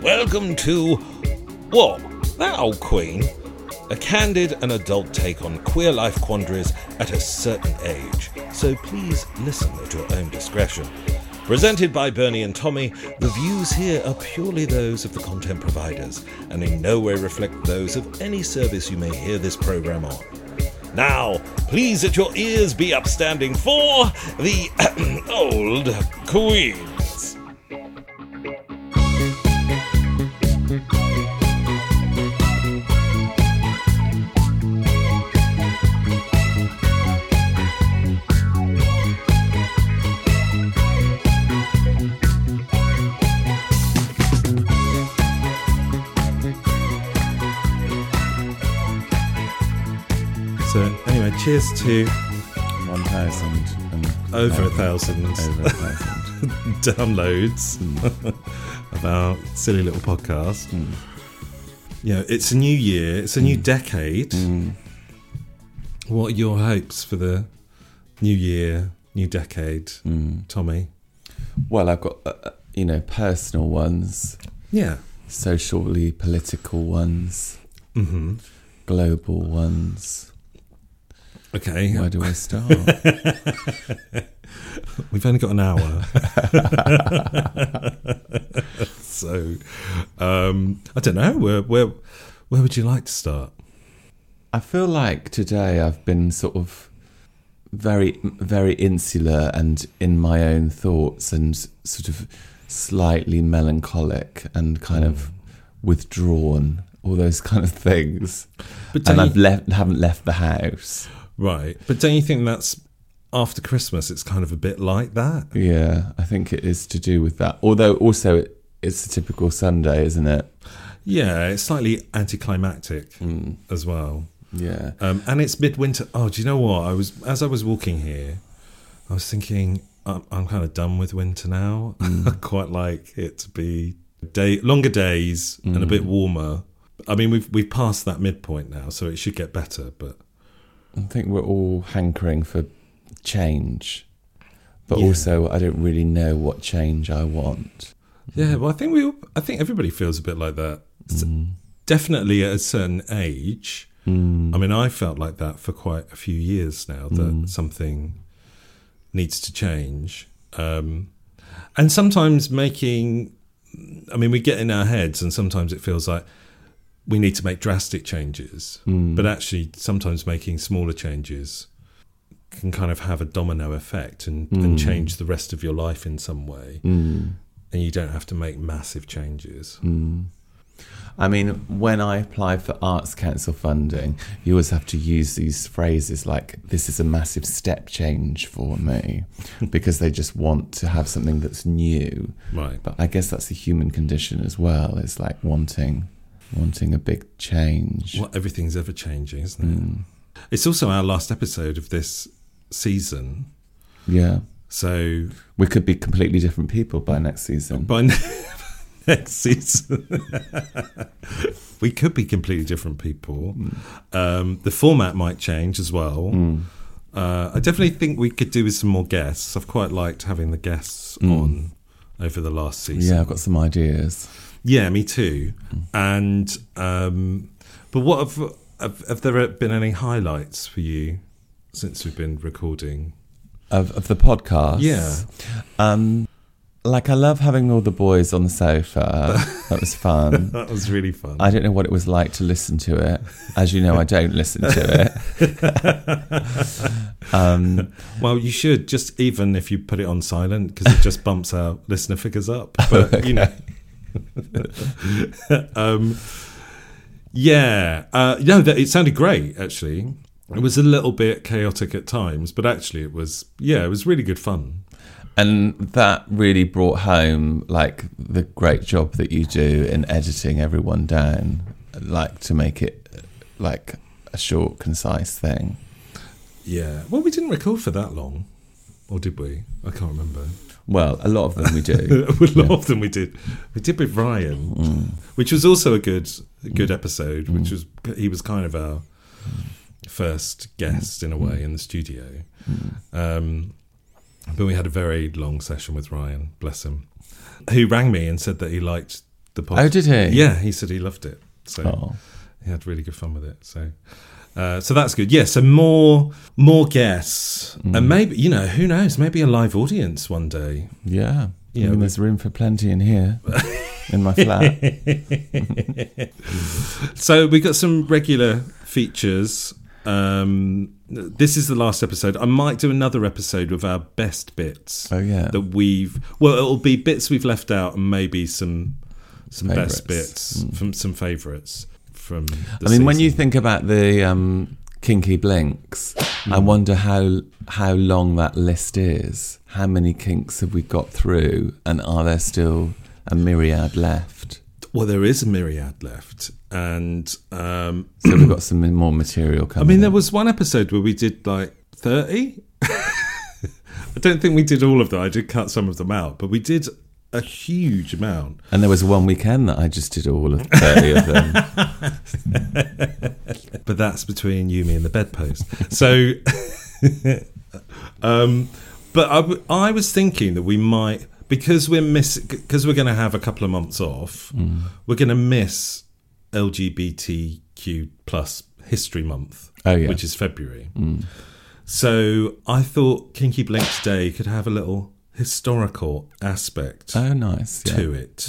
Welcome to What? That Old Queen? A candid and adult take on queer life quandaries at a certain age, so please listen at your own discretion. Presented by Bernie and Tommy, the views here are purely those of the content providers and in no way reflect those of any service you may hear this programme on. Now, please at your ears be upstanding for the Old Queen. Cheers to 1,000 and over 1,000 downloads of our silly little podcast. Mm. Yeah, it's a new year, it's a new decade. Mm. What are your hopes for the new year, new decade, Tommy? Well, I've got personal ones, socially political ones, global ones. Okay. Where do I start? We've only got an hour. So, I don't know. Where would you like to start? I feel like today I've been sort of very, very insular and in my own thoughts and sort of slightly melancholic and kind of withdrawn, all those kind of things. But and haven't left the house. Right, but don't you think that's after Christmas? It's kind of a bit like that. Yeah, I think it is to do with that. Although also it's a typical Sunday, isn't it? Yeah, it's slightly anticlimactic as well. Yeah, and it's midwinter. Oh, do you know what? As I was walking here, I was thinking I'm kind of done with winter now. I quite like it to be longer days and a bit warmer. I mean, we've passed that midpoint now, so it should get better, but. I think we're all hankering for change, but also I don't really know what change I want. Yeah, well, I think everybody feels a bit like that. Definitely at a certain age. I mean, I felt like that for quite a few years now, that something needs to change. And sometimes we get in our heads and sometimes it feels like, we need to make drastic changes, but actually sometimes making smaller changes can kind of have a domino effect and change the rest of your life in some way. And you don't have to make massive changes. I mean, when I applied for Arts Council funding, you always have to use these phrases like, this is a massive step change for me, because they just want to have something that's new. Right. But I guess that's the human condition as well. It's like wanting a big change. Well, everything's ever changing, isn't it? It's also our last episode of this season. Yeah. So we could be completely different people by next season. We could be completely different people. The format might change as well. I definitely think we could do with some more guests. I've quite liked having the guests on over the last season. Yeah, I've got some ideas. Yeah, me too. And but what have there been any highlights for you since we've been recording? of the podcast. Yeah. Like, I love having all the boys on the sofa. That was fun. That was really fun. I don't know what it was like to listen to it. As you know, I don't listen to it. Well, you should, just even if you put it on silent, because it just bumps our listener figures up. But, okay. You know. It sounded great, actually. It was a little bit chaotic at times, but actually it was really good fun. And that really brought home, like, the great job that you do in editing everyone down, like, to make it, like, a short, concise thing. Yeah. Well, we didn't record for that long. Or did we? I can't remember. Well, a lot of them we do. Of them we did. We did with Ryan, which was also a good episode, which was, he was kind of our first guest, in a way, in the studio. But we had a very long session with Ryan, bless him, who rang me and said that he liked the podcast. Oh, did he? Yeah, he said he loved it. So he had really good fun with it. So that's good. Yeah, so more guests. And maybe, you know, who knows, maybe a live audience one day. Yeah. I mean, there's room for plenty in here, in my flat. So we got some regular features. This is the last episode. I might do another episode with our best bits. Oh yeah, it'll be bits we've left out and maybe some favorites. Best bits from some favourites from. I mean, when you think about the kinky blinks, I wonder how long that list is. How many kinks have we got through, and are there still a myriad left? Well, there is a myriad left. And so we've got some more material coming. I mean, there was one episode where we did like 30. I don't think we did all of that. I did cut some of them out, but we did a huge amount. And there was one weekend that I just did all of 30 of them. But that's between you, me, and the bedpost. So, but I was thinking that we might, because we're going to have a couple of months off. We're going to miss LGBTQ plus History Month, which is February. So I thought Kinky Blinks Day could have a little historical aspect to it.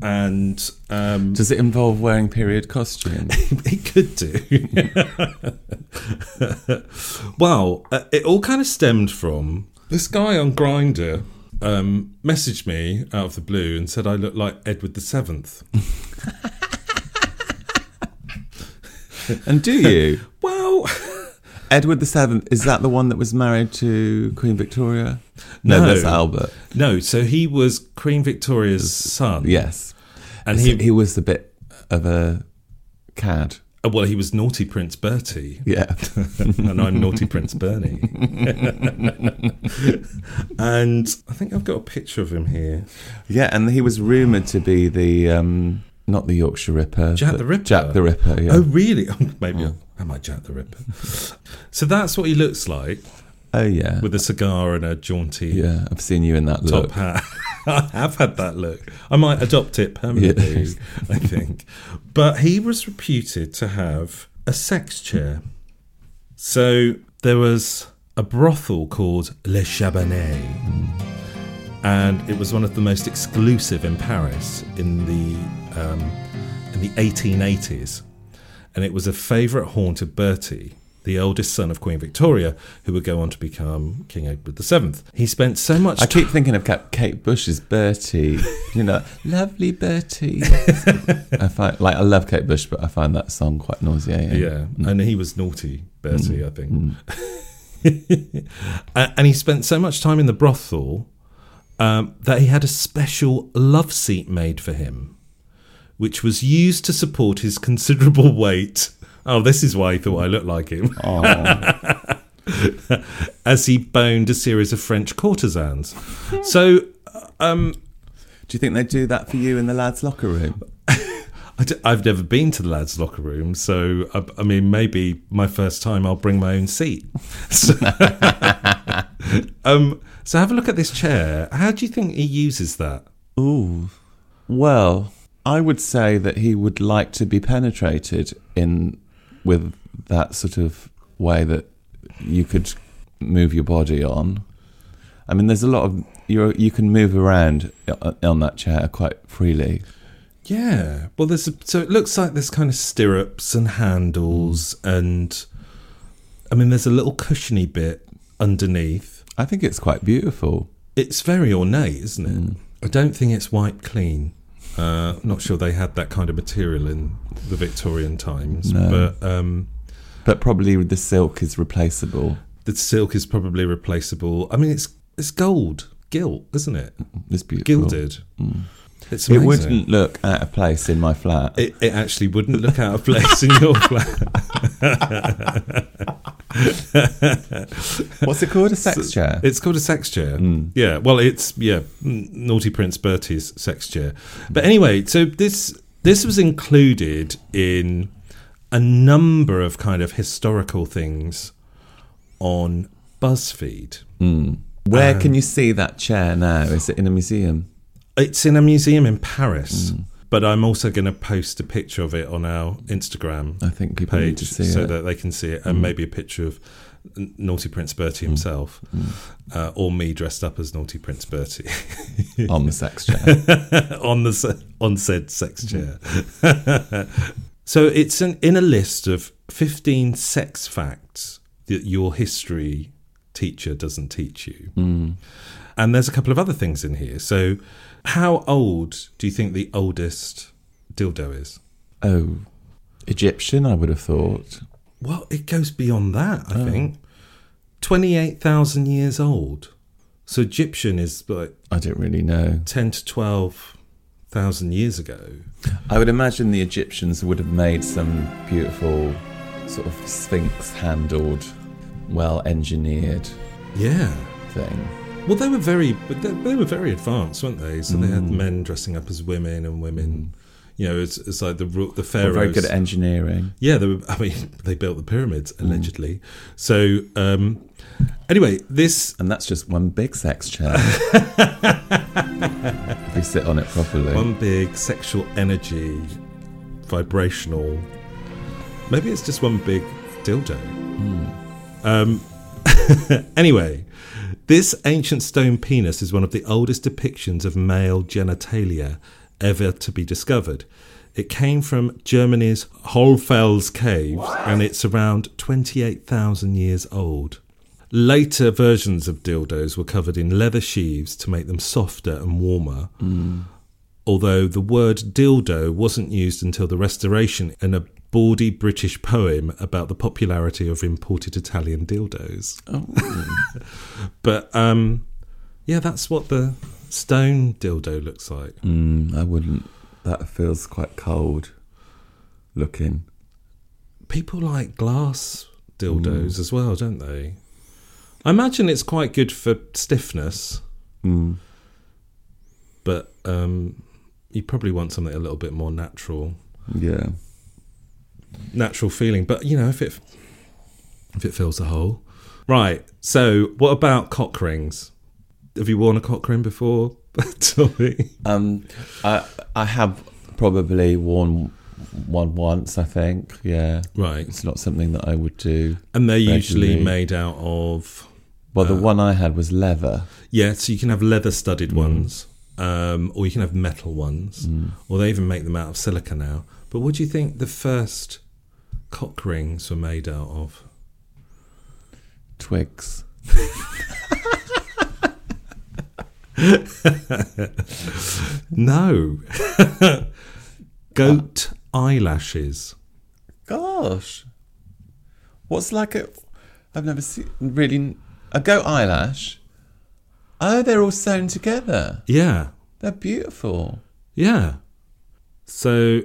And does it involve wearing period costumes? It could do. Well, it all kind of stemmed from this guy on Grindr messaged me out of the blue and said I look like Edward VII. And do you? Well, Edward VII, is that the one that was married to Queen Victoria? No, that's Albert. No, so he was Queen Victoria's son. Yes. And he was a bit of a cad. Well, he was naughty Prince Bertie. Yeah. And I'm naughty Prince Bernie. And I think I've got a picture of him here. Yeah, and he was rumoured to be the... not the Yorkshire Ripper. Jack the Ripper. Jack the Ripper, yeah. Oh, really? Maybe am I Jack the Ripper? So that's what he looks like. Oh, yeah. With a cigar and a jaunty... Yeah, I've seen you in that top look. Top hat. I have had that look. I might adopt it permanently, I think. But he was reputed to have a sex chair. So there was a brothel called Le Chabanet. And it was one of the most exclusive in Paris in the 1880s. And it was a favourite haunt of Bertie, the oldest son of Queen Victoria, who would go on to become King Edward VII. He spent so much time... I keep thinking of Kate Bush as Bertie. You know, lovely Bertie. I love Kate Bush, but I find that song quite nauseating. Yeah, and he was naughty Bertie, I think. And he spent so much time in the brothel... that he had a special love seat made for him, which was used to support his considerable weight. Oh, this is why he thought I looked like him. As he boned a series of French courtesans. So, do you think they do that for you in the lads' locker room? I've never been to the lads' locker room, so I mean, maybe my first time I'll bring my own seat. So, so have a look at this chair. How do you think he uses that? Ooh, well, I would say that he would like to be penetrated with that sort of way that you could move your body on. I mean, there's a lot of... You can move around on that chair quite freely. Yeah. Well, so it looks like there's kind of stirrups and handles and... I mean, there's a little cushiony bit underneath. I think it's quite beautiful. It's very ornate, isn't it? Mm. I don't think it's wiped clean. I'm not sure they had that kind of material in the Victorian times. No. But probably the silk is replaceable. The silk is probably replaceable. I mean, it's gold, gilt, isn't it? It's beautiful. Gilded. Mm. It's amazing. It wouldn't look out of place in my flat. It actually wouldn't look out of place in your flat. What's it called? A sex chair? It's called a sex chair. Mm. Yeah. Well, it's Naughty Prince Bertie's sex chair. But anyway, so this was included in a number of kind of historical things on BuzzFeed. Mm. Where can you see that chair now? Is it in a museum? It's in a museum in Paris, but I'm also going to post a picture of it on our Instagram. I think people need to see it. So that they can see it, and maybe a picture of Naughty Prince Bertie himself, or me dressed up as Naughty Prince Bertie. On the sex chair. On said sex chair. So it's in a list of 15 sex facts that your history teacher doesn't teach you. Mm. And there's a couple of other things in here. So how old do you think the oldest dildo is? Oh, Egyptian, I would have thought. Well, it goes beyond that, I think. 28,000 years old. So Egyptian is like... I don't really know. 10 to 12,000 years ago. I would imagine the Egyptians would have made some beautiful sort of sphinx-handled, well-engineered thing. Well, they were very advanced, weren't they? So they had men dressing up as women and women, it's like the pharaohs. They were very good at engineering. Yeah, they built the pyramids, allegedly. So, anyway, this... And that's just one big sex chair. If you sit on it properly. One big sexual energy, vibrational... Maybe it's just one big dildo. Anyway... This ancient stone penis is one of the oldest depictions of male genitalia ever to be discovered. It came from Germany's Hohle Fels Caves, and it's around 28,000 years old. Later versions of dildos were covered in leather sheaves to make them softer and warmer, although the word dildo wasn't used until the Restoration in a bawdy British poem about the popularity of imported Italian dildos. Oh. But, that's what the stone dildo looks like. I wouldn't. That feels quite cold looking. People like glass dildos as well, don't they? I imagine it's quite good for stiffness. But you probably want something a little bit more natural. Yeah. Natural feeling, but if it fills a hole, right? So, what about cock rings? Have you worn a cock ring before, Tommy? I have probably worn one once, I think. Yeah, right. It's not something that I would do. And they're usually made out of. Well, the one I had was leather. Yeah, so you can have leather-studded ones, or you can have metal ones, or they even make them out of silica now. But what do you think the first cock rings were made out of? Twigs. No. Goat eyelashes. Gosh. What's like a... I've never seen... Really... A goat eyelash? Oh, they're all sewn together. Yeah. They're beautiful. Yeah. So,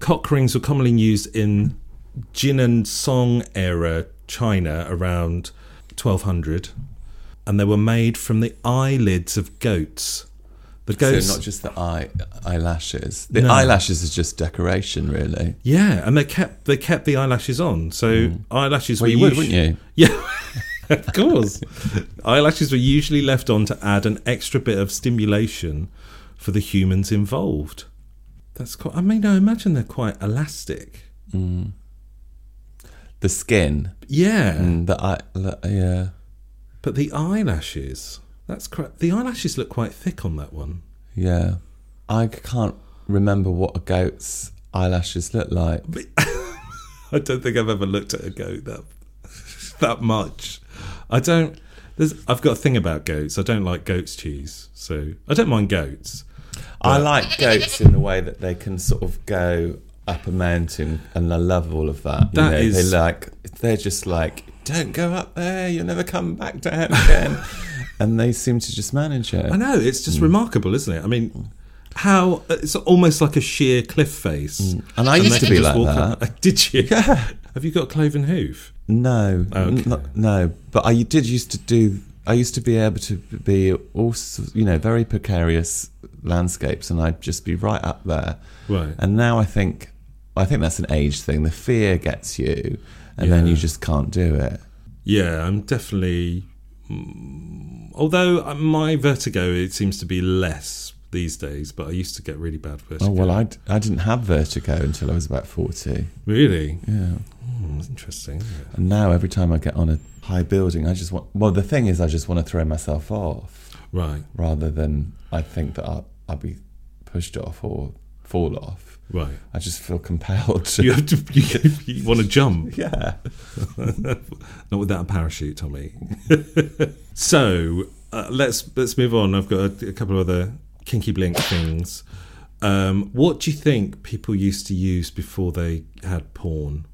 cock rings were commonly used in Jin and Song era China around 1200, and they were made from the eyelids of goats. The goats, so not just the eyelashes. The eyelashes is just decoration, really. Yeah, and they kept the eyelashes on. So eyelashes. Well, wouldn't you? Yeah. Of course. Eyelashes were usually left on to add an extra bit of stimulation for the humans involved. That's quite. I imagine they're quite elastic. The skin. Yeah. Yeah. But the eyelashes. That's correct. The eyelashes look quite thick on that one. Yeah. I can't remember what a goat's eyelashes look like. I don't think I've ever looked at a goat that much. I've got a thing about goats. I don't like goat's cheese, so I don't mind goats. I like goats in the way that they can sort of go up a mountain, and I love all of that. They're just like, don't go up there, you'll never come back down again. And they seem to just manage it. I know, it's just remarkable, isn't it? I mean, how it's almost like a sheer cliff face. And I used to be like that. Did you? Yeah. Have you got a cloven hoof? No. Okay. No, but I used to be able to be also, very precarious landscapes, and I'd just be right up there. Right. And now I think that's an age thing. The fear gets you, and then you just can't do it. Yeah, I'm definitely... Although my vertigo, it seems to be less these days, but I used to get really bad vertigo. Oh, well, I didn't have vertigo until I was about 40. Really? Yeah. That's interesting. And now every time I get on a high building, the thing is, I just want to throw myself off. Right. Rather than I think that I'll be pushed off or fall off. Right. I just feel compelled to... You want to jump? Yeah. Not without a parachute, Tommy. So, let's move on. I've got a couple of other kinky blink things. What do you think people used to use before they had porn?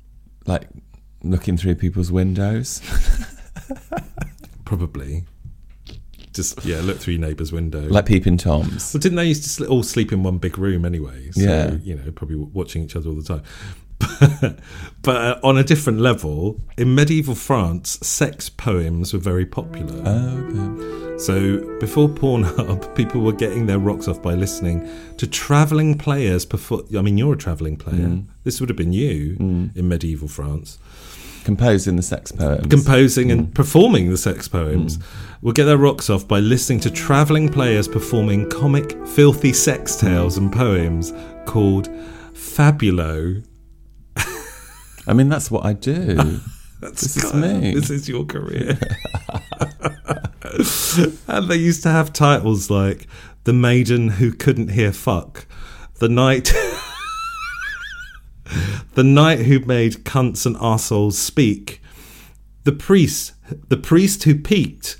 Like looking through people's windows? Probably. Just, look through your neighbour's window. Like Peeping Toms. Well, didn't they used to all sleep in one big room anyway? So, probably watching each other all the time. But on a different level, in medieval France, sex poems were very popular. Oh, okay. So before Pornhub, people were getting their rocks off by listening to travelling players perform. I mean, you're a travelling player. This would have been you in medieval France. Composing the sex poems. Composing and performing the sex poems. We'll get their rocks off by listening to travelling players performing comic, filthy sex tales and poems called Fabulo. I mean, that's what I do. This is me. This is your career. And they used to have titles like The Maiden Who Couldn't Hear Fuck, The Knight Who Made Cunts and Arseholes Speak, The Priest Who Peeked.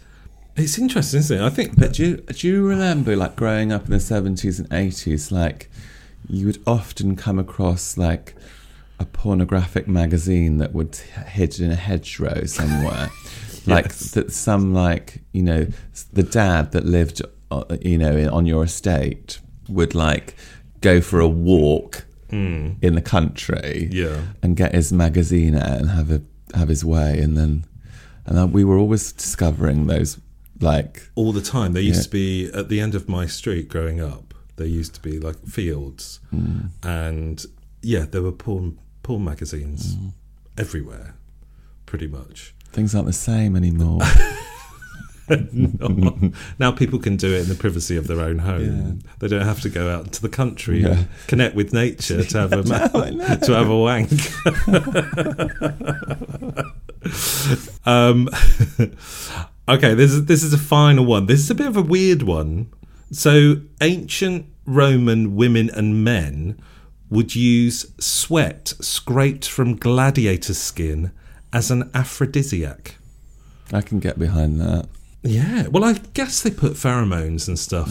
It's interesting, isn't it? I think... But do you remember, like, growing up in the 70s and 80s, like, you would often come across, like, a pornographic magazine that was hidden in a hedgerow somewhere. Yes. Like, that some, like, the dad that lived, on your estate would, like, go for a walk... in the country, and get his magazine out and have his way, and then we were always discovering those, like, all the time. They used to be at the end of my street growing up. There used to be like fields, and there were porn magazines everywhere, pretty much. Things aren't the same anymore. No. Now people can do it in the privacy of their own home. They don't have to go out into the country and connect with nature to have to have a wank. Okay, this is a final one. This is a bit of a weird one. So ancient Roman women and men would use sweat scraped from gladiator skin as an aphrodisiac. I can get behind that. Yeah, well, I guess they put pheromones and stuff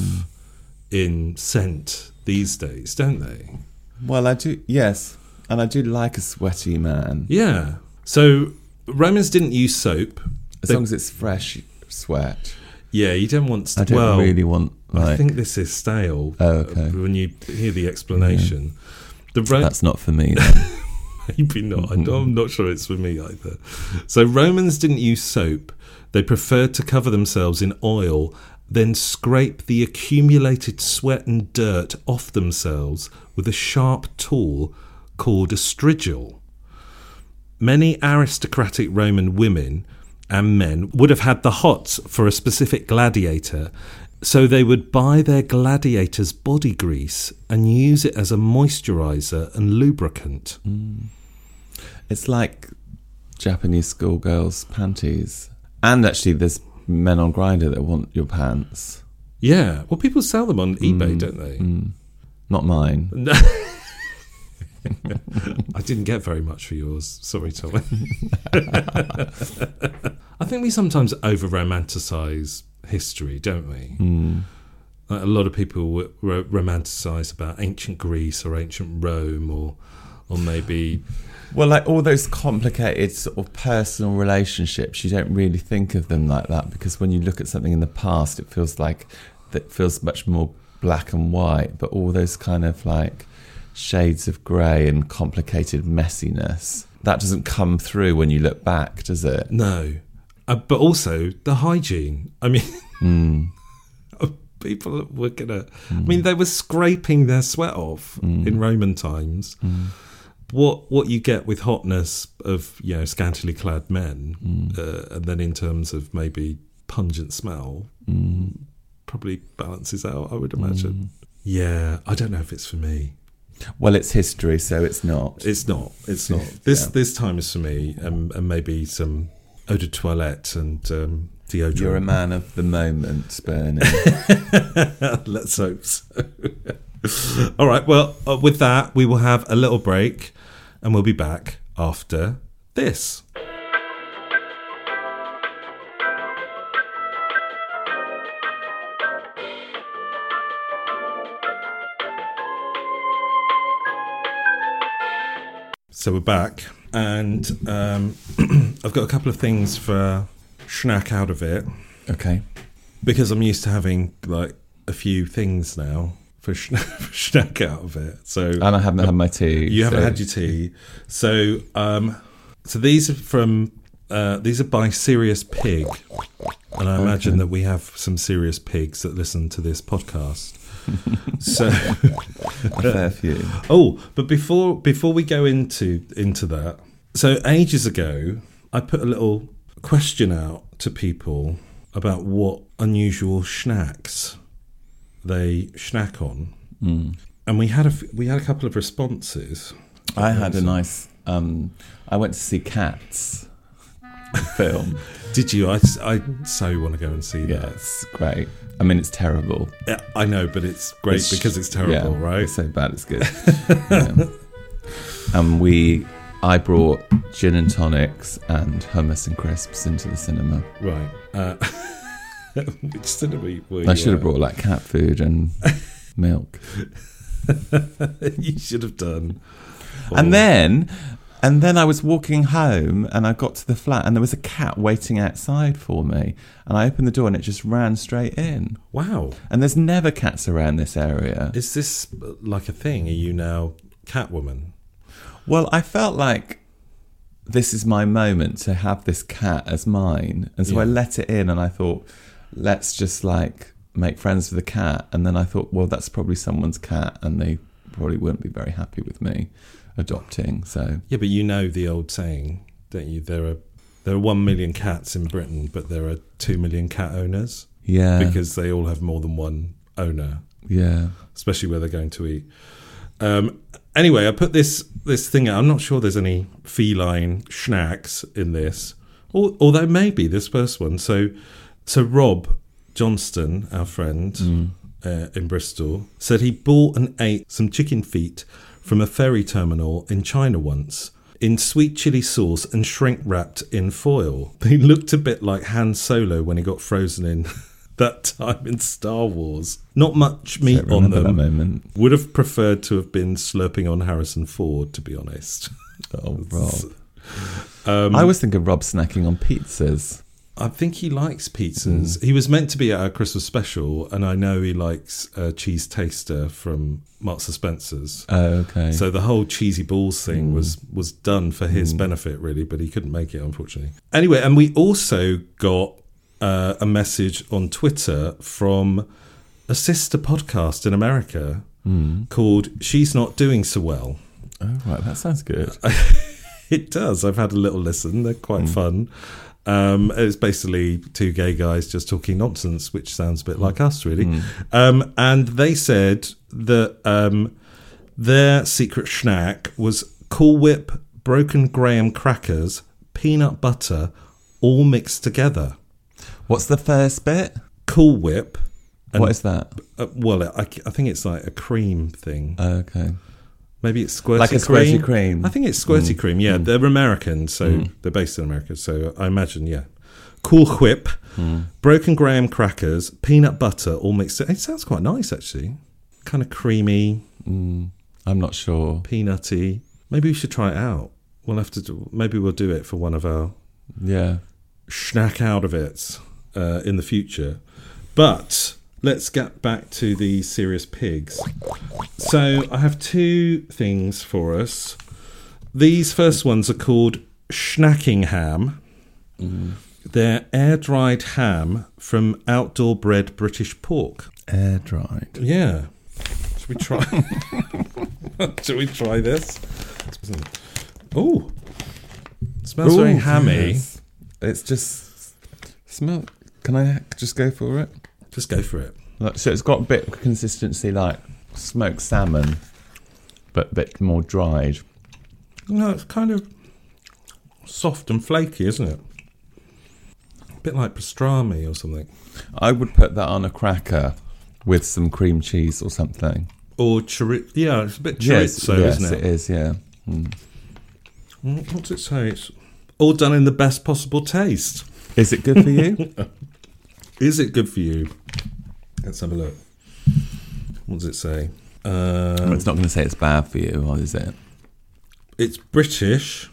in scent these days, don't they? Well, I do, yes. And I do like a sweaty man. Yeah. So Romans didn't use soap. As long as it's fresh sweat. Yeah, you don't want... I don't really want... Like, I think this is stale. Oh, okay. When you hear the explanation. Yeah. That's not for me, then. Maybe not. I'm not sure it's for me either. So Romans didn't use soap. They preferred to cover themselves in oil, then scrape the accumulated sweat and dirt off themselves with a sharp tool called a strigil. Many aristocratic Roman women and men would have had the hots for a specific gladiator, so they would buy their gladiator's body grease and use it as a moisturiser and lubricant. It's like Japanese schoolgirls' panties. And actually, there's men on Grindr that want your pants. Yeah. Well, people sell them on eBay, don't they? Mm. Not mine. No. I didn't get very much for yours. Sorry, Tommy. I think we sometimes over-romanticise history, don't we? Mm. Like a lot of people romanticise about ancient Greece or ancient Rome or maybe... Well, like all those complicated sort of personal relationships, you don't really think of them like that, because when you look at something in the past, it feels much more black and white. But all those kind of like shades of grey and complicated messiness, that doesn't come through when you look back, does it? No. But also the hygiene. I mean, people were gonna. I mean, they were scraping their sweat off in Roman times. Mm. What you get with hotness of, you know, scantily clad men, and then in terms of maybe pungent smell, probably balances out, I would imagine. Yeah, I don't know if it's for me. Well, it's history, so it's not. It's not. This time is for me, and maybe some eau de toilette and deodorant. You're a man of the moment, Bernie. Let's hope so. All right, well, with that, we will have a little break and we'll be back after this. So we're back, and I've got a couple of things for Schnack Out of It. Okay. Because I'm used to having, like, a few things now for Schnack Out of It. So, and I haven't had my tea. You haven't had your tea. So so these are from these are by Serious Pig. And I imagine that we have some serious pigs that listen to this podcast. So a fair few. Oh, but before we go into that, so ages ago I put a little question out to people about what unusual schnacks they schnack on, and we had a couple of responses. I had a nice. I went to see Cats film. Did you? I so want to go and see that. Yeah, it's great. I mean, it's terrible. Yeah, I know, but it's great because it's terrible, yeah, right? It's so bad, it's good. Yeah. And I brought gin and tonics and hummus and crisps into the cinema. Right. Which cinema were you? I should have brought like cat food and milk. You should have done. And then I was walking home and I got to the flat and there was a cat waiting outside for me. And I opened the door and it just ran straight in. Wow. And there's never cats around this area. Is this like a thing? Are you now Catwoman? Well, I felt like this is my moment to have this cat as mine. And so I let it in and I thought, let's just like make friends with the cat. And then I thought, well, that's probably someone's cat and they probably wouldn't be very happy with me adopting. So yeah, but you know the old saying, don't you? There are 1 million cats in Britain, but there are 2 million cat owners. Yeah, because they all have more than one owner. Yeah, especially where they're going to eat. Anyway, I put this thing out. I'm not sure there's any feline schnacks in this, although maybe this first one. So Rob Johnston, our friend in Bristol, said he bought and ate some chicken feet from a ferry terminal in China once, in sweet chili sauce and shrink wrapped in foil. He looked a bit like Han Solo when he got frozen in that time in Star Wars. Not much meat on them. That moment. Would have preferred to have been slurping on Harrison Ford, to be honest. Oh, Rob. I always think of Rob snacking on pizzas. I think he likes pizzas. He was meant to be at our Christmas special, and I know he likes cheese taster from Marks and Spencer's. Oh, okay. So the whole cheesy balls thing was done for his benefit, really, but he couldn't make it, unfortunately. Anyway, and we also got a message on Twitter from a sister podcast in America called She's Not Doing So Well. Oh, right. That sounds good. It does. I've had a little listen. They're quite fun. It's basically two gay guys just talking nonsense, which sounds a bit like us, really. And they said that their secret schnack was Cool Whip, broken graham crackers, peanut butter all mixed together. What's the first bit? Cool Whip. And, what is that? I think it's like a cream thing. Okay. Maybe it's squirty cream. Like a squirty cream. I think it's squirty cream, yeah. Mm. They're American, so they're based in America. So I imagine, yeah. Cool Whip, broken graham crackers, peanut butter, all mixed. It sounds quite nice, actually. Kind of creamy. I'm not sure. Peanutty. Maybe we should try it out. We'll have to. Maybe we'll do it for one of our schnack out of it in the future. But let's get back to the Serious Pigs. So I have two things for us. These first ones are called Schnacking Ham. They're air-dried ham from outdoor-bred British pork. Air-dried? Yeah. Should we try? Should we try this? Oh, smells very hammy. Yes. It's just... smell. Can I just go for it? Just go for it. So it's got a bit of consistency like smoked salmon, but a bit more dried. No, it's kind of soft and flaky, isn't it? A bit like pastrami or something. I would put that on a cracker with some cream cheese or something. Or chorizo. Yeah, it's a bit chorizo, isn't it? Yes, it is, yeah. What's it say? It's all done in the best possible taste. Is it good for you? Is it good for you? Let's have a look. What does it say? It's not going to say it's bad for you, or is it? It's British.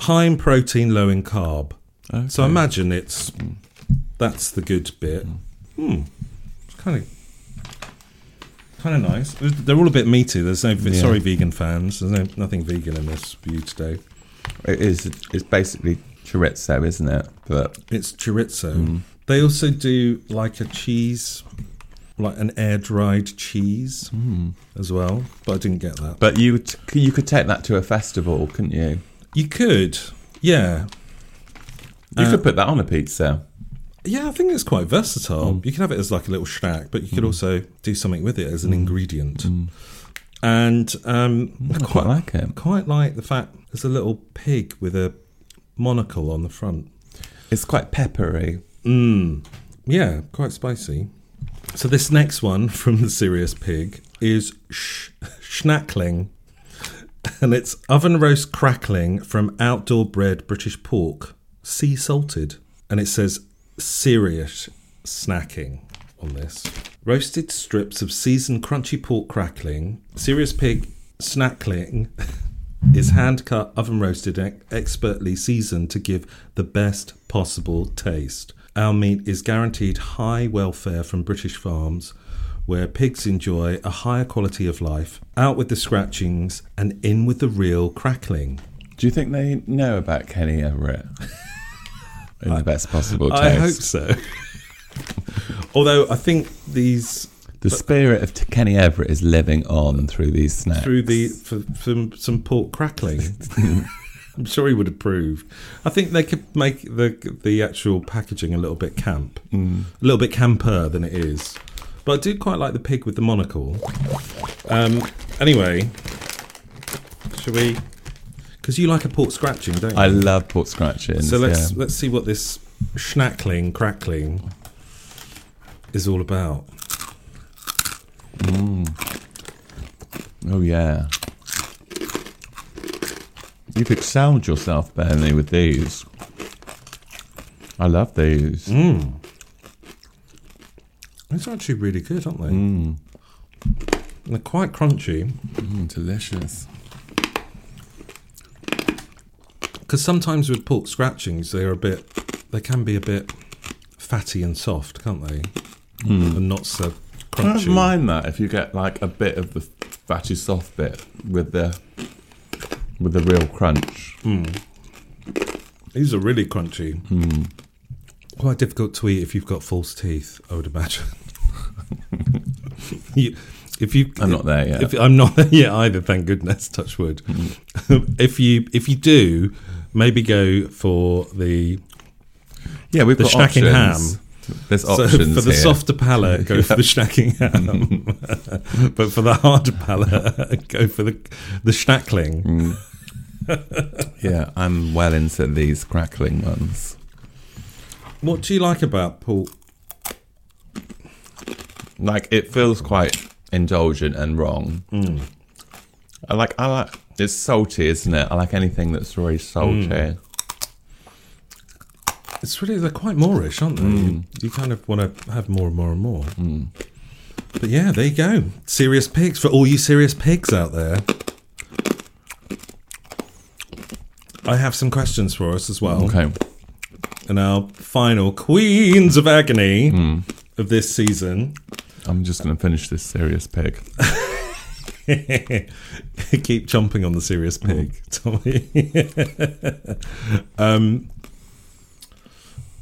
High in protein, low in carb. Okay. So I imagine that's the good bit. It's kind of nice. They're all a bit meaty. There's no sorry, vegan fans. There's nothing vegan in this for you today. It is. It's basically chorizo, isn't it? But it's chorizo. They also do like a cheese, like an air-dried cheese as well. But I didn't get that. But you could take that to a festival, couldn't you? You could, yeah. You could put that on a pizza. Yeah, I think it's quite versatile. You can have it as like a little snack, but you could also do something with it as an ingredient. And I quite like it. Quite like the fact there's a little pig with a monocle on the front. It's quite peppery. Yeah, quite spicy. So this next one from the Serious Pig is Schnackling. And it's oven roast crackling from outdoor bred British pork, sea salted. And it says serious snacking on this. Roasted strips of seasoned crunchy pork crackling. Serious Pig Schnackling is hand cut, oven roasted, and expertly seasoned to give the best possible taste. Our meat is guaranteed high welfare from British farms, where pigs enjoy a higher quality of life. Out with the scratchings and in with the real crackling. Do you think they know about Kenny Everett? In the best possible taste. I hope so. Although I think the spirit of Kenny Everett is living on through these snacks. Through some pork crackling. I'm sure he would approve. I think they could make the actual packaging a little bit camp. A little bit camper than it is. But I do quite like the pig with the monocle. Anyway, shall we... Because you like a pork scratching, don't you? I love pork scratching. So let's see what this schnackling, crackling is all about. Oh, yeah. You could sound yourself, Bernie, with these. I love these. It's actually really good, aren't they? They're quite crunchy. Delicious. Because sometimes with pork scratchings, they can be a bit fatty and soft, can't they? And not so crunchy. I don't mind that if you get like a bit of the fatty soft bit with the real crunch. These are really crunchy. Quite difficult to eat if you've got false teeth, I would imagine. I'm not there yet. I'm not there yet either, thank goodness, touch wood. If you do, maybe go for the... Yeah, we've got options. Schnacking ham. There's options here. For the softer palate, go for the Schnacking ham. But for the harder palate, go for the schnackling. Yeah, I'm well into these crackling ones. What do you like about port? Like, it feels quite indulgent and wrong. Mm. I like. It's salty, isn't it? I like anything that's really salty. Mm. It's really, they're quite Moorish, aren't they? Mm. You kind of want to have more and more and more. Mm. But yeah, there you go. Serious Pigs for all you serious pigs out there. I have some questions for us as well. Okay. And our final Queens of Agony of this season. I'm just going to finish this Serious Pig. Keep chomping on the Serious Pig, Tommy.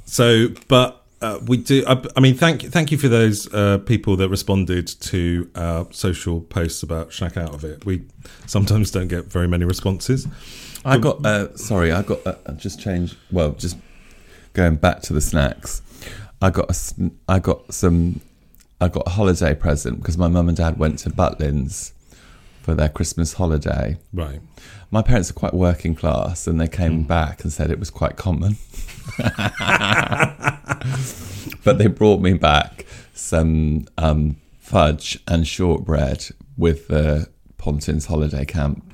So, but we do. I mean, thank you for those people that responded to our social posts about Schnack Out of It. We sometimes don't get very many responses. Going back to the snacks, I got a holiday present because my mum and dad went to Butlin's for their Christmas holiday. Right. My parents are quite working class, and they came back and said it was quite common. But they brought me back some fudge and shortbread with the Pontins holiday camp.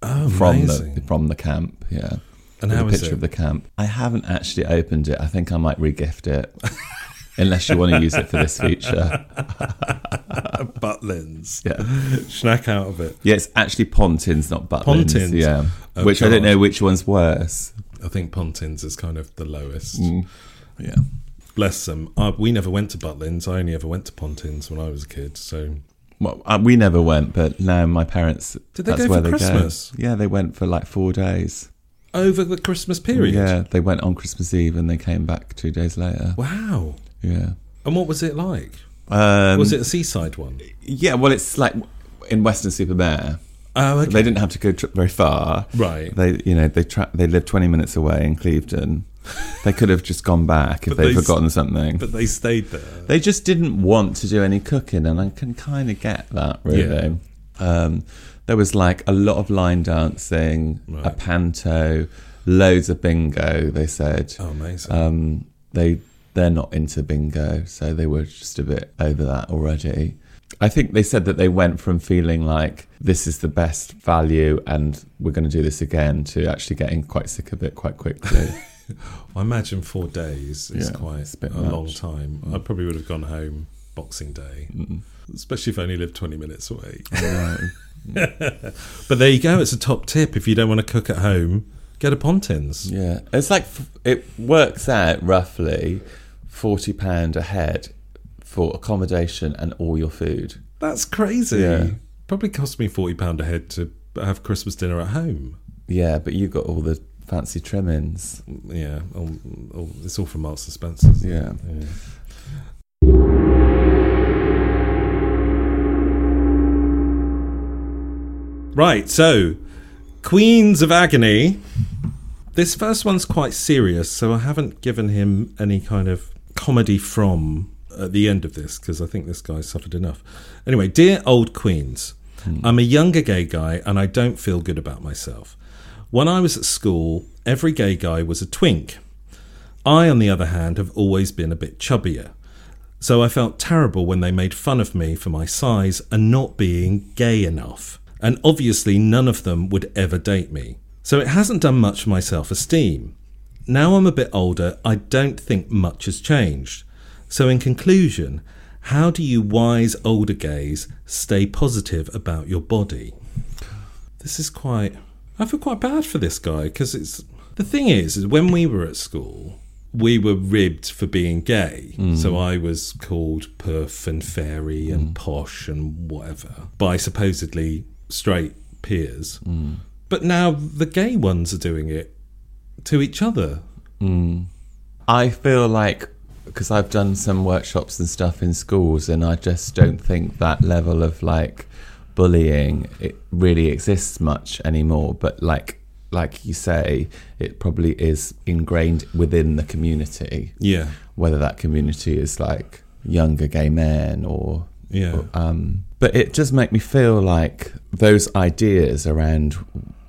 Oh, from the camp, yeah. And how is it? A picture of the camp. I haven't actually opened it. I think I might re-gift it. Unless you want to use it for this feature. Butlin's. Yeah. Schnack Out of It. Yeah, it's actually Pontins, not Butlin's. Pontins. Yeah. Oh, which God. I don't know which one's worse. I think Pontins is kind of the lowest. Mm. Yeah. Bless them. We never went to Butlin's. I only ever went to Pontins when I was a kid, so... Well, we never went, but now my parents... Did they go for Christmas? Yeah, they went for like 4 days. Over the Christmas period? Yeah, they went on Christmas Eve and they came back 2 days later. Wow. Yeah. And what was it like? Was it a seaside one? Yeah, well, it's like in Weston-super-Mare. Oh, okay. They didn't have to go very far. Right. They lived 20 minutes away in Clevedon. They could have just gone back if they'd forgotten something. But they stayed there. They just didn't want to do any cooking, and I can kind of get that, really. Yeah. There was like a lot of line dancing, right. A panto, loads of bingo, they said. Oh, amazing. They're not into bingo, so they were just a bit over that already. I think they said that they went from feeling like this is the best value and we're going to do this again to actually getting quite sick of it quite quickly. I imagine 4 days is quite a long time. Mm. I probably would have gone home Boxing Day, especially if I only lived 20 minutes away. Right. But there you go. It's a top tip. If you don't want to cook at home, get a Pontins. Yeah. It's like it works out roughly £40 a head for accommodation and all your food. That's crazy. Yeah. Probably cost me £40 a head to have Christmas dinner at home. Yeah, but you got all the fancy trimmings. Yeah, it's all from Marks and Spencer. Yeah. Right, so Queens of Agony. This first one's quite serious, so I haven't given him any kind of comedy from at the end of this because I think this guy suffered enough. Anyway, dear old Queens, I'm a younger gay guy and I don't feel good about myself. When I was at school, every gay guy was a twink. I, on the other hand, have always been a bit chubbier. So I felt terrible when they made fun of me for my size and not being gay enough. And obviously none of them would ever date me. So it hasn't done much for my self-esteem. Now I'm a bit older, I don't think much has changed. So in conclusion, how do you wise older gays stay positive about your body? This is quite... I feel quite bad for this guy because the thing is when we were at school, we were ribbed for being gay. Mm. So I was called puff and fairy and posh and whatever by supposedly straight peers. Mm. But now the gay ones are doing it to each other. Mm. I feel like, because I've done some workshops and stuff in schools, and I just don't think that level of like... bullying, it really exists much anymore, but like you say, it probably is ingrained within the community. Yeah. Whether that community is like younger gay men or... Yeah. Or, but it does make me feel like those ideas around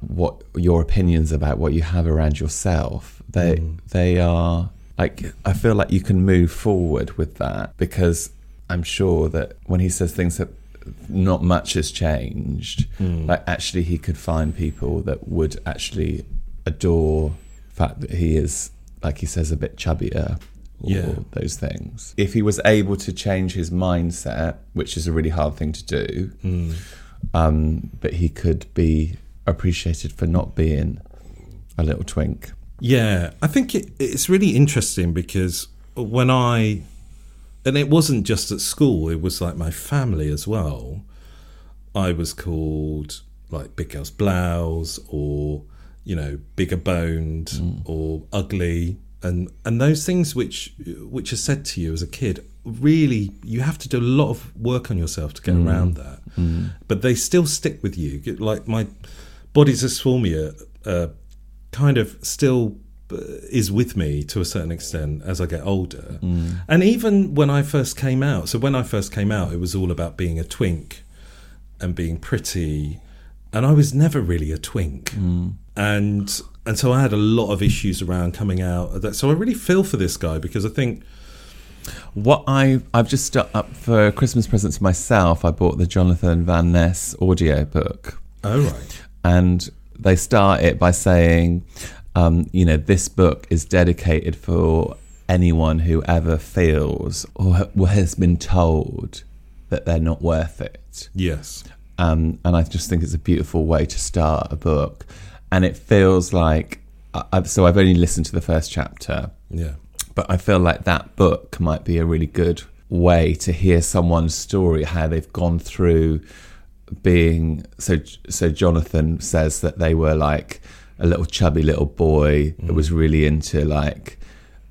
what your opinions about what you have around yourself, they are like, I feel like you can move forward with that, because I'm sure that when he says things that not much has changed, like actually he could find people that would actually adore the fact that he is, like he says, a bit chubbier. Yeah. Those things. If he was able to change his mindset, which is a really hard thing to do, but he could be appreciated for not being a little twink. Yeah, I think it's really interesting, because when I, and it wasn't just at school, it was like my family as well. I was called like Big Girl's Blouse, or, you know, bigger boned, or ugly. And those things which are said to you as a kid, really, you have to do a lot of work on yourself to get around that. But they still stick with you. Like my body dysmorphia kind of still is with me to a certain extent as I get older. And even when I first came out, it was all about being a twink and being pretty. And I was never really a twink. And so I had a lot of issues around coming out. So I really feel for this guy, because I think... What I've just stuck up for Christmas presents for myself, I bought the Jonathan Van Ness audiobook. Oh, right. And they start it by saying, you know, this book is dedicated for anyone who ever feels or has been told that they're not worth it. Yes. And I just think it's a beautiful way to start a book. And it feels like, so I've only listened to the first chapter. Yeah. But I feel like that book might be a really good way to hear someone's story, how they've gone through being, so Jonathan says that they were like a little chubby little boy that was really into like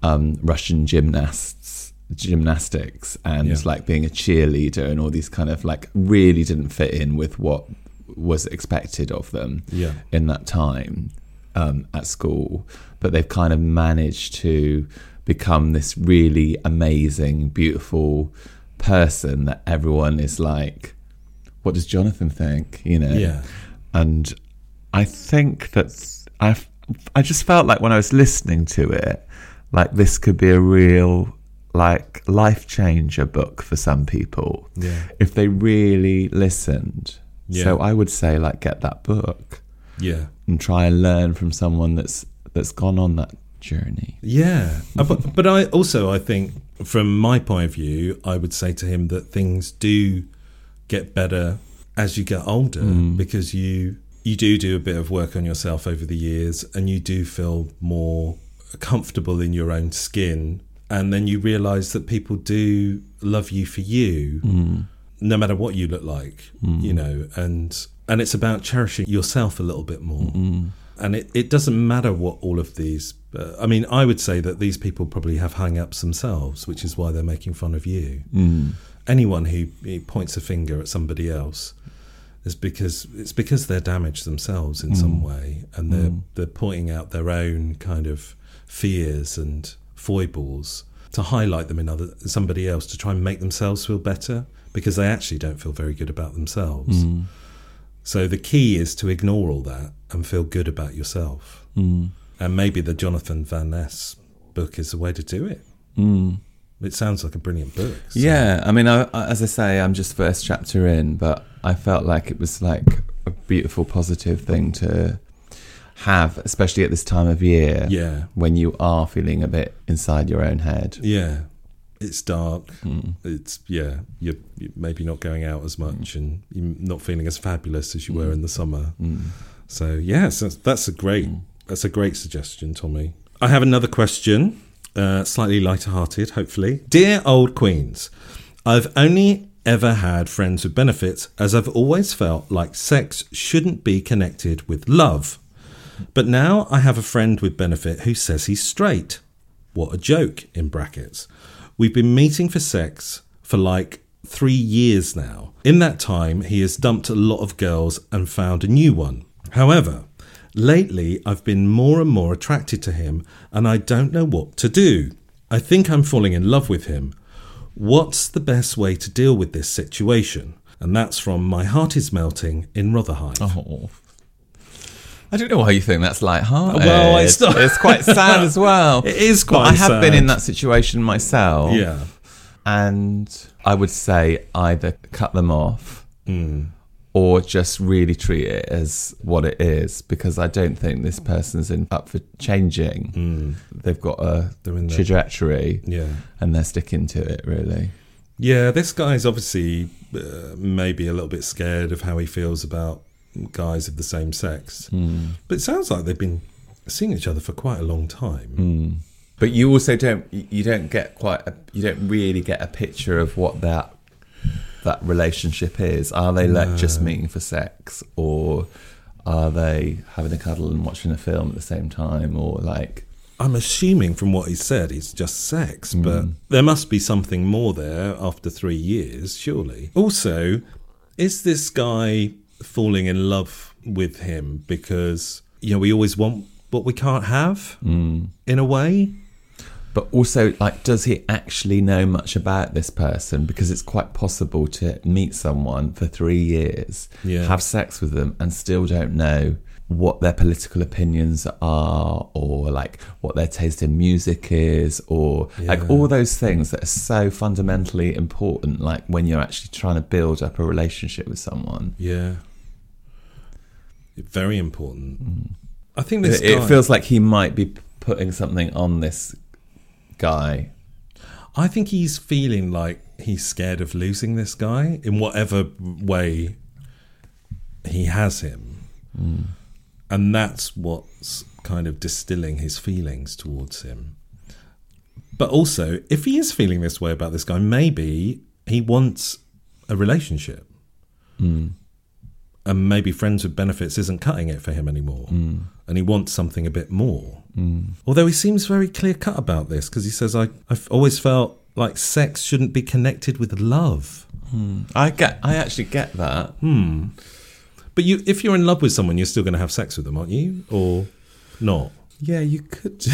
Russian gymnastics and like being a cheerleader and all these kind of like really didn't fit in with what was expected of them in that time at school, but they've kind of managed to become this really amazing, beautiful person that everyone is like, what does Jonathan think, you know? Yeah. And I think that I just felt like when I was listening to it, like this could be a real like life changer book for some people if they really listened. Yeah. So I would say, like, get that book, and try and learn from someone that's gone on that journey. Yeah, but I think from my point of view, I would say to him that things do get better as you get older, because you do a bit of work on yourself over the years, and you do feel more comfortable in your own skin, and then you realise that people do love you for you. No matter what you look like, you know, and it's about cherishing yourself a little bit more. And it doesn't matter what all of these... I mean, I would say that these people probably have hang-ups themselves, which is why they're making fun of you. Anyone who points a finger at somebody else is because they're damaged themselves in some way, and they're pointing out their own kind of fears and foibles to highlight them in somebody else to try and make themselves feel better, because they actually don't feel very good about themselves. So the key is to ignore all that and feel good about yourself. And maybe the Jonathan Van Ness book is the way to do it. It sounds like a brilliant book. So. Yeah, I mean, as I say, I'm just first chapter in, but I felt like it was like a beautiful, positive thing to have, especially at this time of year, when you are feeling a bit inside your own head. Yeah. It's dark. It's you're maybe not going out as much, and you're not feeling as fabulous as you were in the summer. So so that's a great suggestion, Tommy. I have another question, slightly lighter-hearted, hopefully. Dear Old Queens, I've only ever had friends with benefits, as I've always felt like sex shouldn't be connected with love. But now I have a friend with benefit who says he's straight. What a joke, in brackets. We've been meeting for sex for like 3 years now. In that time, he has dumped a lot of girls and found a new one. However, lately I've been more and more attracted to him, and I don't know what to do. I think I'm falling in love with him. What's the best way to deal with this situation? And that's from My Heart Is Melting in Rotherhithe. Oh, I don't know why you think that's lighthearted. Well, it's quite sad as well. It is quite sad. I have been in that situation myself. Yeah. And I would say either cut them off or just really treat it as what it is, because I don't think this person's up for changing. They've got a trajectory and they're sticking to it, really. Yeah, this guy's obviously maybe a little bit scared of how he feels about guys of the same sex, but it sounds like they've been seeing each other for quite a long time. But you also don't really get a picture of what that relationship is. Are they just meeting for sex, or are they having a cuddle and watching a film at the same time, or like? I'm assuming from what he said, it's just sex, but there must be something more there after 3 years, surely. Also, is this guy falling in love with him because, you know, we always want what we can't have in a way? But also, like, does he actually know much about this person? Because it's quite possible to meet someone for 3 years, have sex with them, and still don't know what their political opinions are, or like what their taste in music is, or like all those things that are so fundamentally important, like when you're actually trying to build up a relationship with someone. Yeah. Very important. I think this guy, it feels like he might be putting something on this guy. I think he's feeling like he's scared of losing this guy in whatever way he has him. And that's what's kind of distilling his feelings towards him. But also, if he is feeling this way about this guy, maybe he wants a relationship. And maybe friends with benefits isn't cutting it for him anymore. And he wants something a bit more. Although he seems very clear-cut about this, because he says, I've always felt like sex shouldn't be connected with love. I actually get that. But if you're in love with someone, you're still going to have sex with them, aren't you? Or not? Yeah, you could do.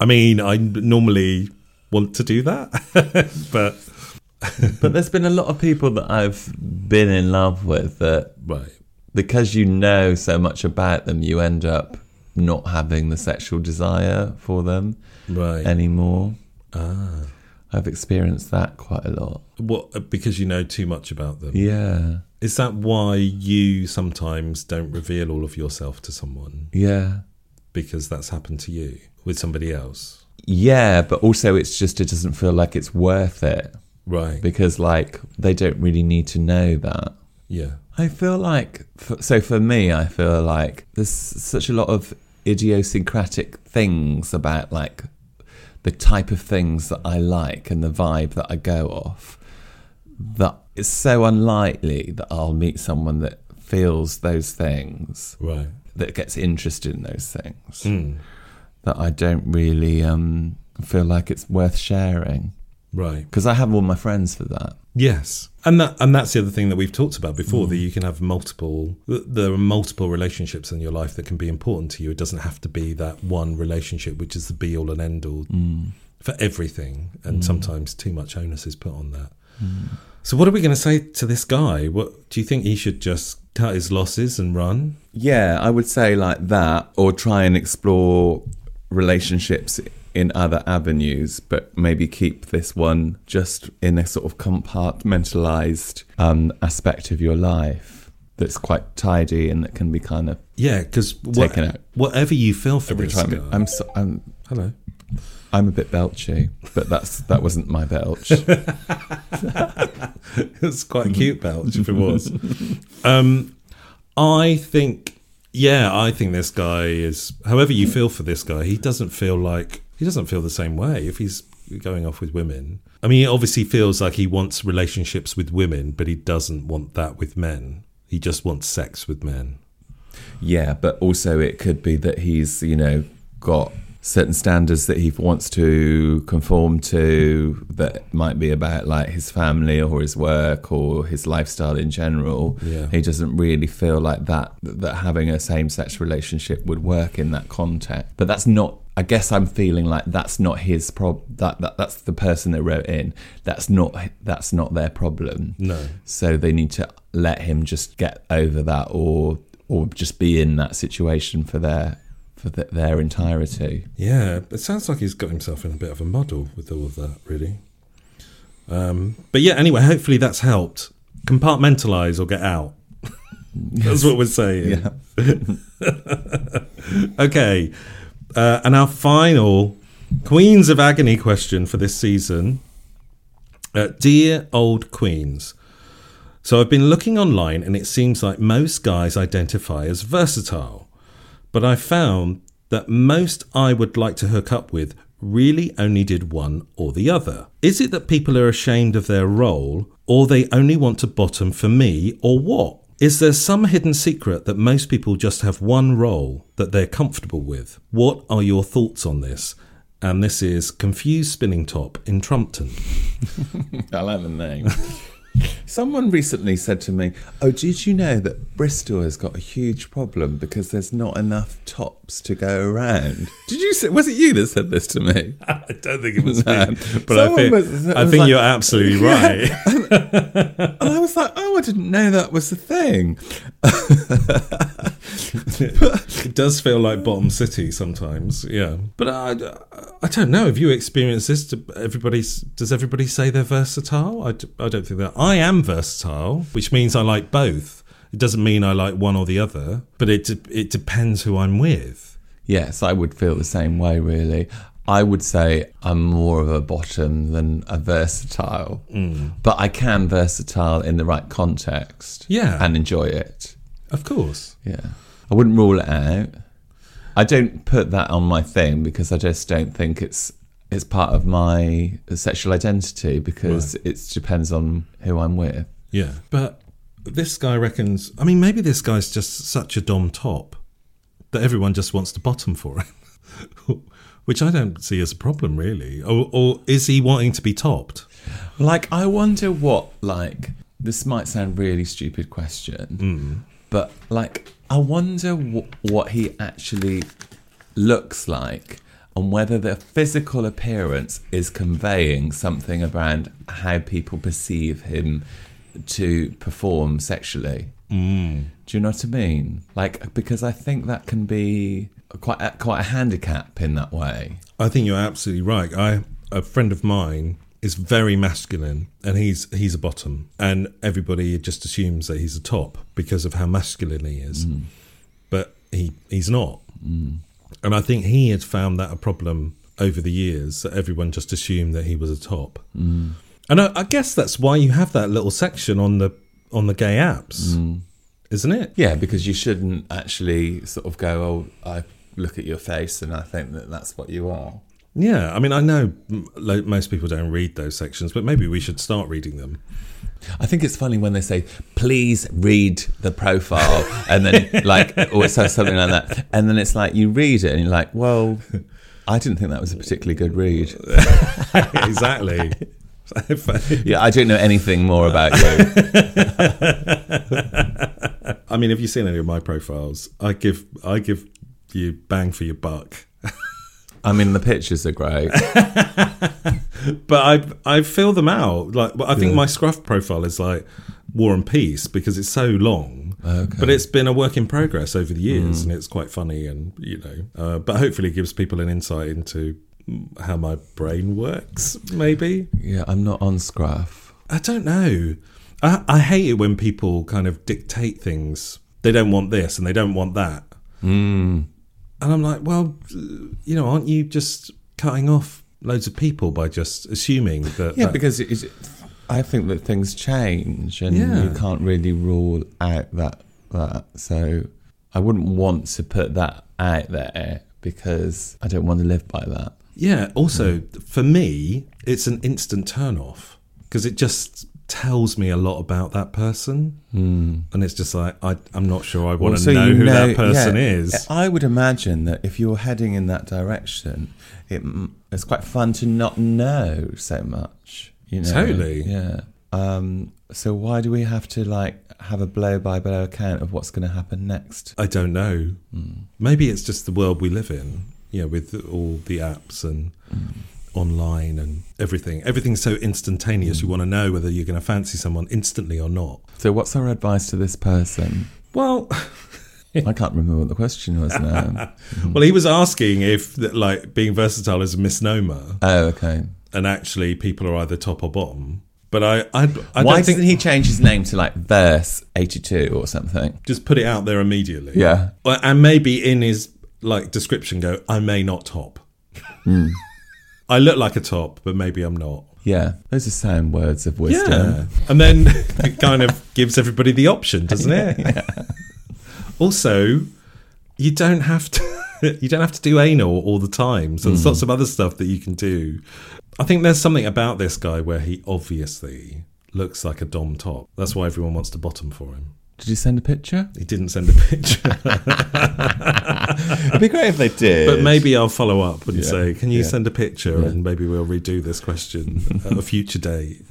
I mean, I normally want to do that. But there's been a lot of people that I've been in love with that, because you know so much about them, you end up not having the sexual desire for them anymore. Ah. I've experienced that quite a lot. What? Because you know too much about them? Yeah. Is that why you sometimes don't reveal all of yourself to someone? Yeah. Because that's happened to you with somebody else? Yeah, but also it's just, it doesn't feel like it's worth it. Right. Because, like, they don't really need to know that. Yeah. I feel like, for me, I feel like there's such a lot of idiosyncratic things about, like, the type of things that I like and the vibe that I go off, that it's so unlikely that I'll meet someone that feels those things, that gets interested in those things, that I don't really feel like it's worth sharing. Right. Because I have all my friends for that. Yes. And that's the other thing that we've talked about before, that you can have there are multiple relationships in your life that can be important to you. It doesn't have to be that one relationship, which is the be all and end all for everything. And sometimes too much onus is put on that. So what are we going to say to this guy? What do you think? He should just cut his losses and run? Yeah, I would say like that, or try and explore relationships in other avenues, but maybe keep this one just in a sort of compartmentalised aspect of your life that's quite tidy and that can be kind of because taken out. Whatever you feel for every time. Hello. I'm a bit belchy, but that wasn't my belch. It's quite a cute belch if it was. I think this guy is. However you feel for this guy, he doesn't feel the same way if he's going off with women. I mean, he obviously feels like he wants relationships with women, but he doesn't want that with men. He just wants sex with men. Yeah, but also it could be that he's, you know, got certain standards that he wants to conform to that might be about, like, his family or his work or his lifestyle in general. Yeah. He doesn't really feel like that having a same-sex relationship would work in that context. But that's not... I guess I'm feeling like that's not his problem. That's the person that wrote in. That's not their problem. No. So they need to let him just get over that, or or just be in that situation for their entirety. Yeah, it sounds like he's got himself in a bit of a muddle with all of that, really. But yeah, anyway, hopefully that's helped. Compartmentalise or get out. That's what we're saying. Yeah. Okay. And our final Queens of Agony question for this season. Dear Old Queens, so I've been looking online and it seems like most guys identify as versatile, but I found that most I would like to hook up with really only did one or the other. Is it that people are ashamed of their role, or they only want to bottom for me, or what? Is there some hidden secret that most people just have one role that they're comfortable with? What are your thoughts on this? And this is Confused Spinning Top in Trumpton. I like the name. Someone recently said to me, oh, did you know that Bristol has got a huge problem because there's not enough tops to go around? Did you say, was it you that said this to me? I don't think it was me. But I think like, you're absolutely right. Yeah. And I was like, oh, I didn't know that was the thing. It does feel like bottom city sometimes, yeah. But I don't know. Have you experienced this? Does everybody say they're versatile? I don't think that. I am versatile, which means I like both. It doesn't mean I like one or the other, but it depends who I'm with. Yes, I would feel the same way, really. I would say I'm more of a bottom than a versatile, but I can versatile in the right context, yeah, and enjoy it. Of course. Yeah. I wouldn't rule it out. I don't put that on my thing because I just don't think it's part of my sexual identity, because right, it depends on who I'm with. Yeah. But this guy reckons, I mean, maybe this guy's just such a dom top that everyone just wants to bottom for him, which I don't see as a problem, really. Or is he wanting to be topped? Like, I wonder what, like, this might sound really stupid question, but like, I wonder what he actually looks like, and whether the physical appearance is conveying something around how people perceive him to perform sexually. Mm. Do you know what I mean? Like, because I think that can be quite a handicap in that way. I think you're absolutely right. A friend of mine is very masculine, and he's a bottom, and everybody just assumes that he's a top because of how masculine he is, but he's not. Mm. And I think he had found that a problem over the years, that everyone just assumed that he was a top. Mm. And I guess that's why you have that little section on the gay apps, isn't it? Yeah, because you shouldn't actually sort of go, oh, I look at your face and I think that's what you are. Yeah, I mean, I know most people don't read those sections, but maybe we should start reading them. I think it's funny when they say, please read the profile, and then, like, or something like that. And then it's like, you read it, and you're like, well, I didn't think that was a particularly good read. Exactly. Yeah, I don't know anything more about you. I mean, have you seen any of my profiles? I give you bang for your buck. I mean, the pictures are great. But I fill them out. Like, I think my Scruff profile is like War and Peace because it's so long. Okay. But it's been a work in progress over the years, and it's quite funny, and you know. But hopefully, it gives people an insight into how my brain works. Maybe. Yeah, I'm not on Scruff. I don't know. I hate it when people kind of dictate things. They don't want this and they don't want that. Mm. And I'm like, well, you know, aren't you just cutting off loads of people by just assuming that... Yeah, because I think that things change, and you can't really rule out that. So I wouldn't want to put that out there because I don't want to live by that. Yeah, also, for me, it's an instant turn-off because it just tells me a lot about that person, and it's just like I'm not sure I want to know who that person is. I would imagine that if you're heading in that direction, it's quite fun to not know so much, you know. Totally. Yeah. So why do we have to like have a blow by blow account of what's going to happen next? I don't know. Maybe it's just the world we live in, you know, with all the apps and online and everything's so instantaneous. You want to know whether you're going to fancy someone instantly or not. So what's our advice to this person? Well, I can't remember what the question was now. Well, he was asking if like being versatile is a misnomer. Oh, okay. And actually, people are either top or bottom. But I why don't think he changed his name to like Verse 82 or something? Just put it out there immediately. Yeah. And maybe in his like description, go, I may not top. Mm. I look like a top, but maybe I'm not. Yeah, those are sound words of wisdom. Yeah. And then it kind of gives everybody the option, doesn't it? Yeah. Also, you don't have to do anal all the time. So there's lots of other stuff that you can do. I think there's something about this guy where he obviously looks like a dom top. That's why everyone wants to bottom for him. Did he send a picture? He didn't send a picture. It'd be great if they did. But maybe I'll follow up and say, can you send a picture? Yeah. And maybe we'll redo this question at a future date.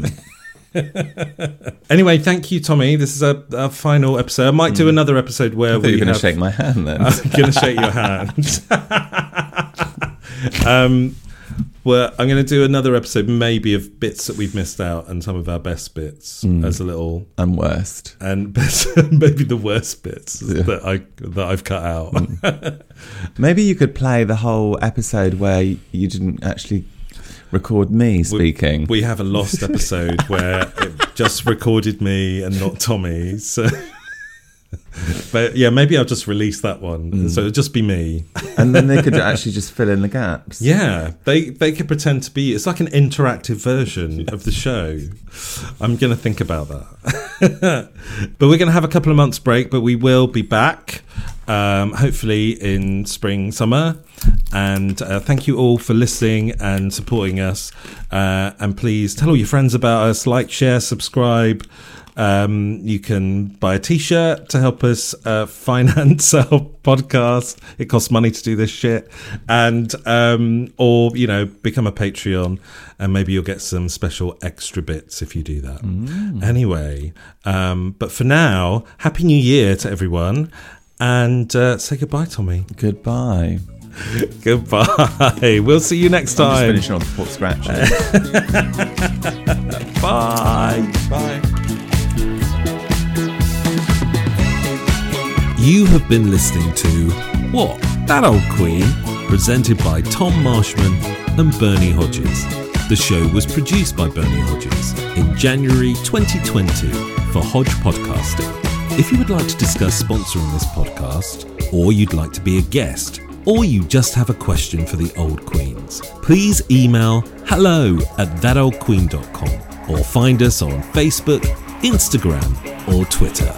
Anyway, thank you, Tommy. This is our final episode. I might do another episode where we're going to shake my hand then. I'm going to shake your hand. Well, I'm going to do another episode maybe of bits that we've missed out and some of our best bits as a little... And worst. And best, maybe the worst bits that I've cut out. Maybe you could play the whole episode where you didn't actually record me speaking. We have a lost episode where it just recorded me and not Tommy, so... But yeah, maybe I'll just release that one. So it'll just be me. And then they could actually just fill in the gaps. Yeah, they could pretend to be... It's like an interactive version of the show. I'm going to think about that. But we're going to have a couple of months break, but we will be back, hopefully in spring, summer. And thank you all for listening and supporting us. And please tell all your friends about us. Like, share, subscribe. You can buy a t-shirt to help us finance our podcast. It costs money to do this shit. And or become a Patreon, and maybe you'll get some special extra bits if you do that. Anyway, but for now, Happy New Year to everyone, and say goodbye, Tommy. Goodbye. Goodbye. We'll see you next time. I'm just finishing on the pork scratch. Bye. You have been listening to What? That Old Queen, presented by Tom Marshman and Bernie Hodges. The show was produced by Bernie Hodges in January 2020 for Hodge Podcasting. If you would like to discuss sponsoring this podcast, or you'd like to be a guest, or you just have a question for the Old Queens, please email hello@thatoldqueen.com or find us on Facebook, Instagram, or Twitter.